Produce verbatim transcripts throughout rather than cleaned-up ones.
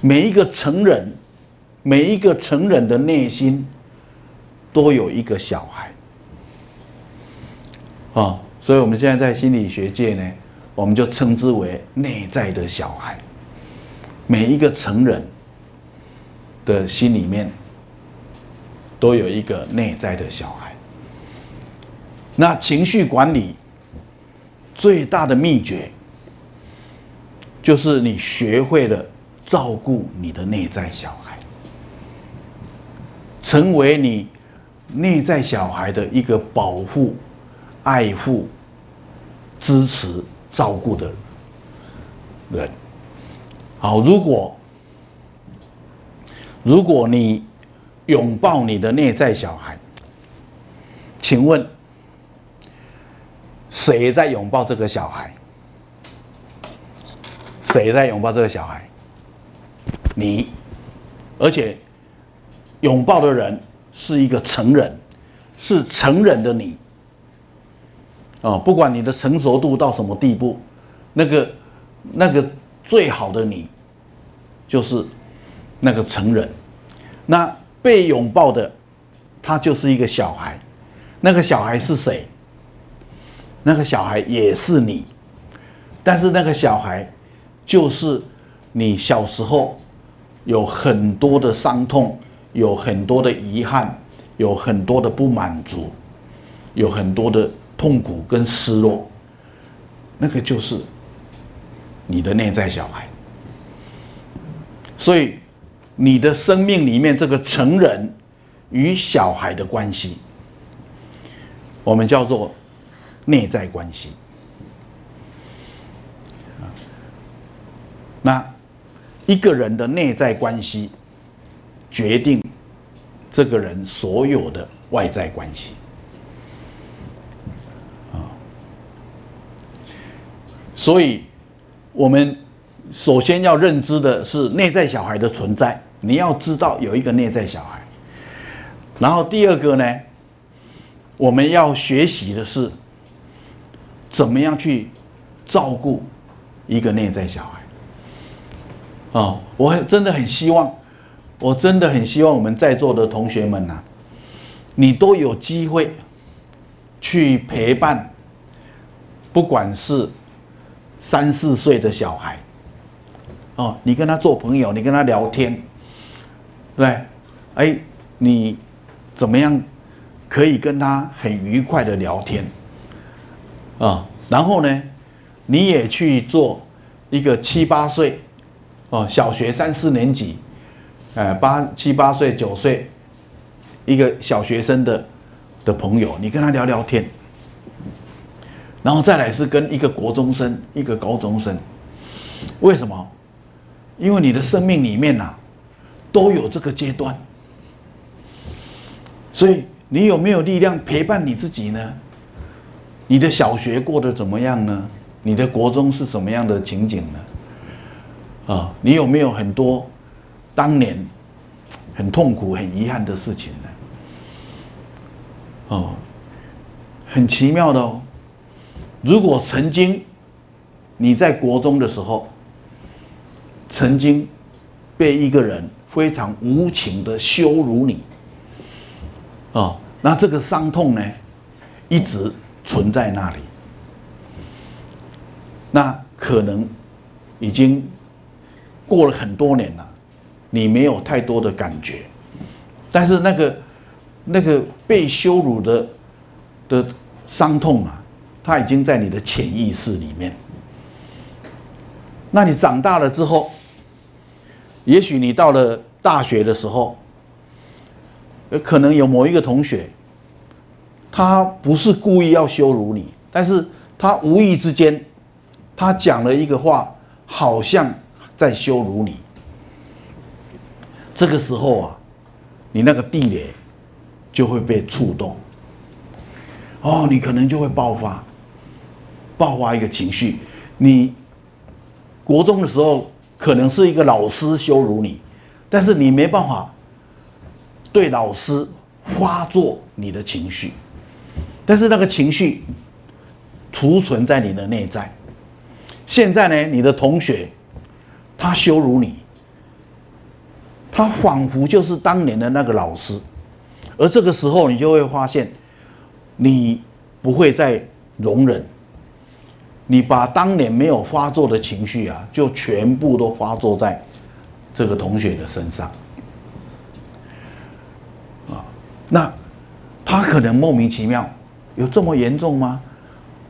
每一个成人，每一个成人的内心都有一个小孩啊、哦，所以我们现在在心理学界呢，我们就称之为内在的小孩。每一个成人的心里面都有一个内在的小孩。那情绪管理最大的秘诀就是你学会了照顾你的内在小孩，成为你内在小孩的一个保护、爱护、支持、照顾的人。好，如果如果你拥抱你的内在小孩，请问谁在拥抱这个小孩？谁在拥抱这个小孩？你，而且拥抱的人是一个成人，是成人的你。哦，不管你的成熟度到什么地步，那个那个最好的你，就是那个成人。那被拥抱的，他就是一个小孩。那个小孩是谁？那个小孩也是你，但是那个小孩就是你小时候有很多的伤痛，有很多的遗憾，有很多的不满足，有很多的痛苦跟失落，那个就是你的内在小孩。所以你的生命里面这个成人与小孩的关系，我们叫做内在关系。那一个人的内在关系决定这个人所有的外在关系。所以我们首先要认知的是内在小孩的存在，你要知道有一个内在小孩。然后第二个呢，我们要学习的是怎么样去照顾一个内在小孩。哦，我真的很希望，我真的很希望我们在座的同学们啊，你都有机会去陪伴，不管是三四岁的小孩，哦，你跟他做朋友，你跟他聊天，对，哎，你怎么样可以跟他很愉快的聊天？啊，然后呢，你也去做一个七八岁，哦，小学三四年级，呃，八七八岁九岁，一个小学生的的朋友，你跟他聊聊天，然后再来是跟一个国中生、一个高中生，为什么？因为你的生命里面啊，都有这个阶段，所以你有没有力量陪伴你自己呢？你的小学过得怎么样呢？你的国中是怎么样的情景呢？啊，你有没有很多当年很痛苦、很遗憾的事情呢？哦，很奇妙的哦。如果曾经你在国中的时候，曾经被一个人非常无情的羞辱你，哦，那这个伤痛呢，一直存在那里，那可能已经过了很多年了，你没有太多的感觉，但是那个那个被羞辱的的伤痛啊，它已经在你的潜意识里面。那你长大了之后，也许你到了大学的时候，可能有某一个同学，他不是故意要羞辱你，但是他无意之间，他讲了一个话，好像在羞辱你。这个时候啊，你那个地雷就会被触动，哦，你可能就会爆发，爆发一个情绪。你国中的时候，可能是一个老师羞辱你，但是你没办法对老师发作你的情绪，但是那个情绪储存在你的内在。现在呢，你的同学他羞辱你，他仿佛就是当年的那个老师，而这个时候你就会发现，你不会再容忍，你把当年没有发作的情绪啊，就全部都发作在这个同学的身上，啊，那他可能莫名其妙，有这么严重吗？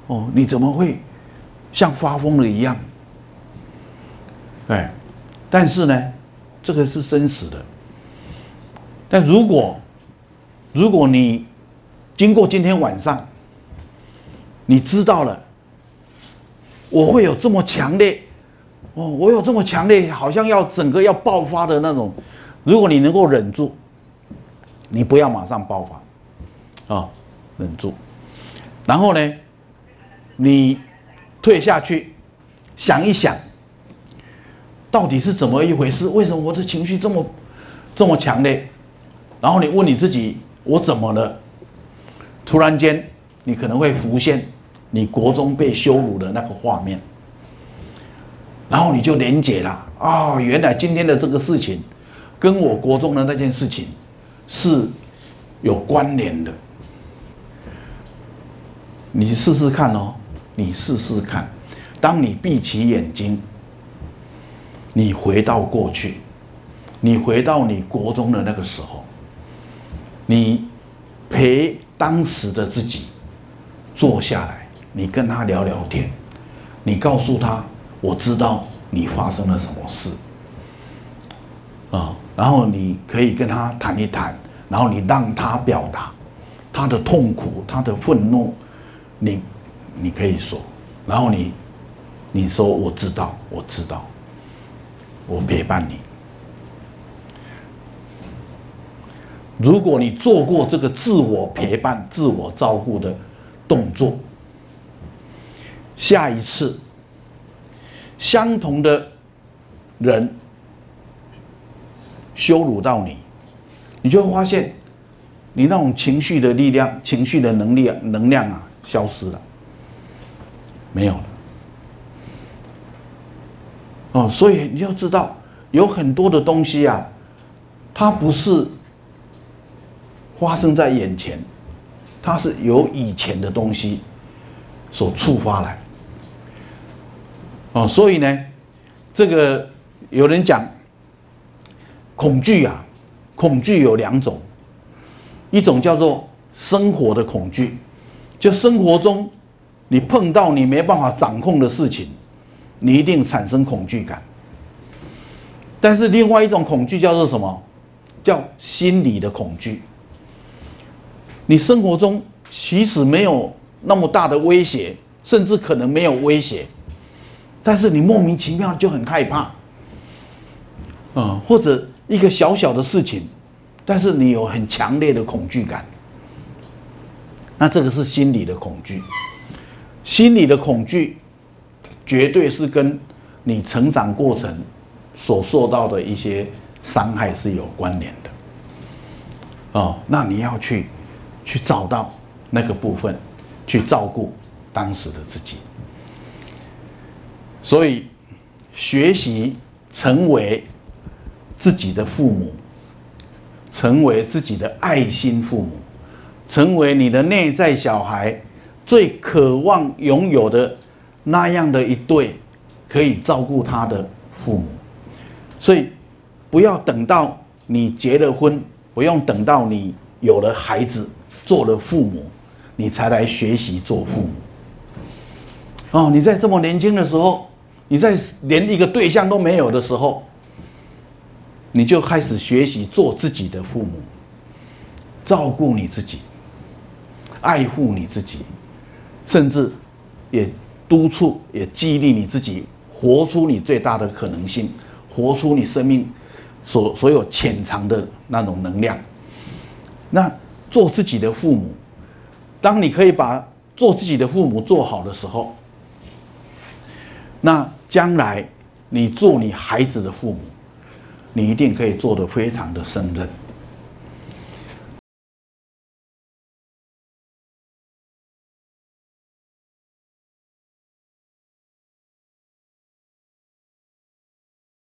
哦，你怎么会像发疯了一样？哎，但是呢，这个是真实的。但如果如果你经过今天晚上，你知道了，我会有这么强烈，哦，我有这么强烈，好像要整个要爆发的那种。如果你能够忍住，你不要马上爆发，啊、哦，忍住。然后呢，你退下去，想一想，到底是怎么一回事？为什么我的情绪这么这么强烈？然后你问你自己，我怎么了？突然间，你可能会浮现你国中被羞辱的那个画面，然后你就连结了啊、哦，原来今天的这个事情，跟我国中的那件事情是有关联的。你试试看哦，你试试看，当你闭起眼睛，你回到过去，你回到你国中的那个时候，你陪当时的自己坐下来，你跟他聊聊天，你告诉他，我知道你发生了什么事，啊、嗯，然后你可以跟他谈一谈，然后你让他表达他的痛苦、他的愤怒，你你可以说，然后你你说我知道，我知道，我陪伴你。如果你做过这个自我陪伴、自我照顾的动作，下一次相同的人羞辱到你，你就会发现你那种情绪的力量、情绪的能力、能量啊，消失了，没有了。哦，所以你要知道，有很多的东西啊，它不是发生在眼前，它是由以前的东西所触发来。哦，所以呢，这个有人讲，恐惧啊，恐惧有两种，一种叫做生活的恐惧，就生活中你碰到你没办法掌控的事情，你一定产生恐惧感。但是另外一种恐惧叫做什么？叫心理的恐惧。你生活中其实没有那么大的威胁，甚至可能没有威胁，但是你莫名其妙就很害怕，嗯，或者一个小小的事情，但是你有很强烈的恐惧感，那这个是心理的恐惧。心理的恐惧绝对是跟你成长过程所受到的一些伤害是有关联的。哦，那你要去去找到那个部分，去照顾当时的自己。所以，学习成为自己的父母，成为自己的爱心父母，成为你的内在小孩最渴望拥有的那样的一对可以照顾他的父母。所以不要等到你结了婚，不用等到你有了孩子做了父母你才来学习做父母。哦，你在这么年轻的时候，你在连一个对象都没有的时候，你就开始学习做自己的父母，照顾你自己，爱护你自己，甚至也督促也激励你自己，活出你最大的可能性，活出你生命所所有潜藏的那种能量。那做自己的父母，当你可以把做自己的父母做好的时候，那将来你做你孩子的父母，你一定可以做得非常的胜任。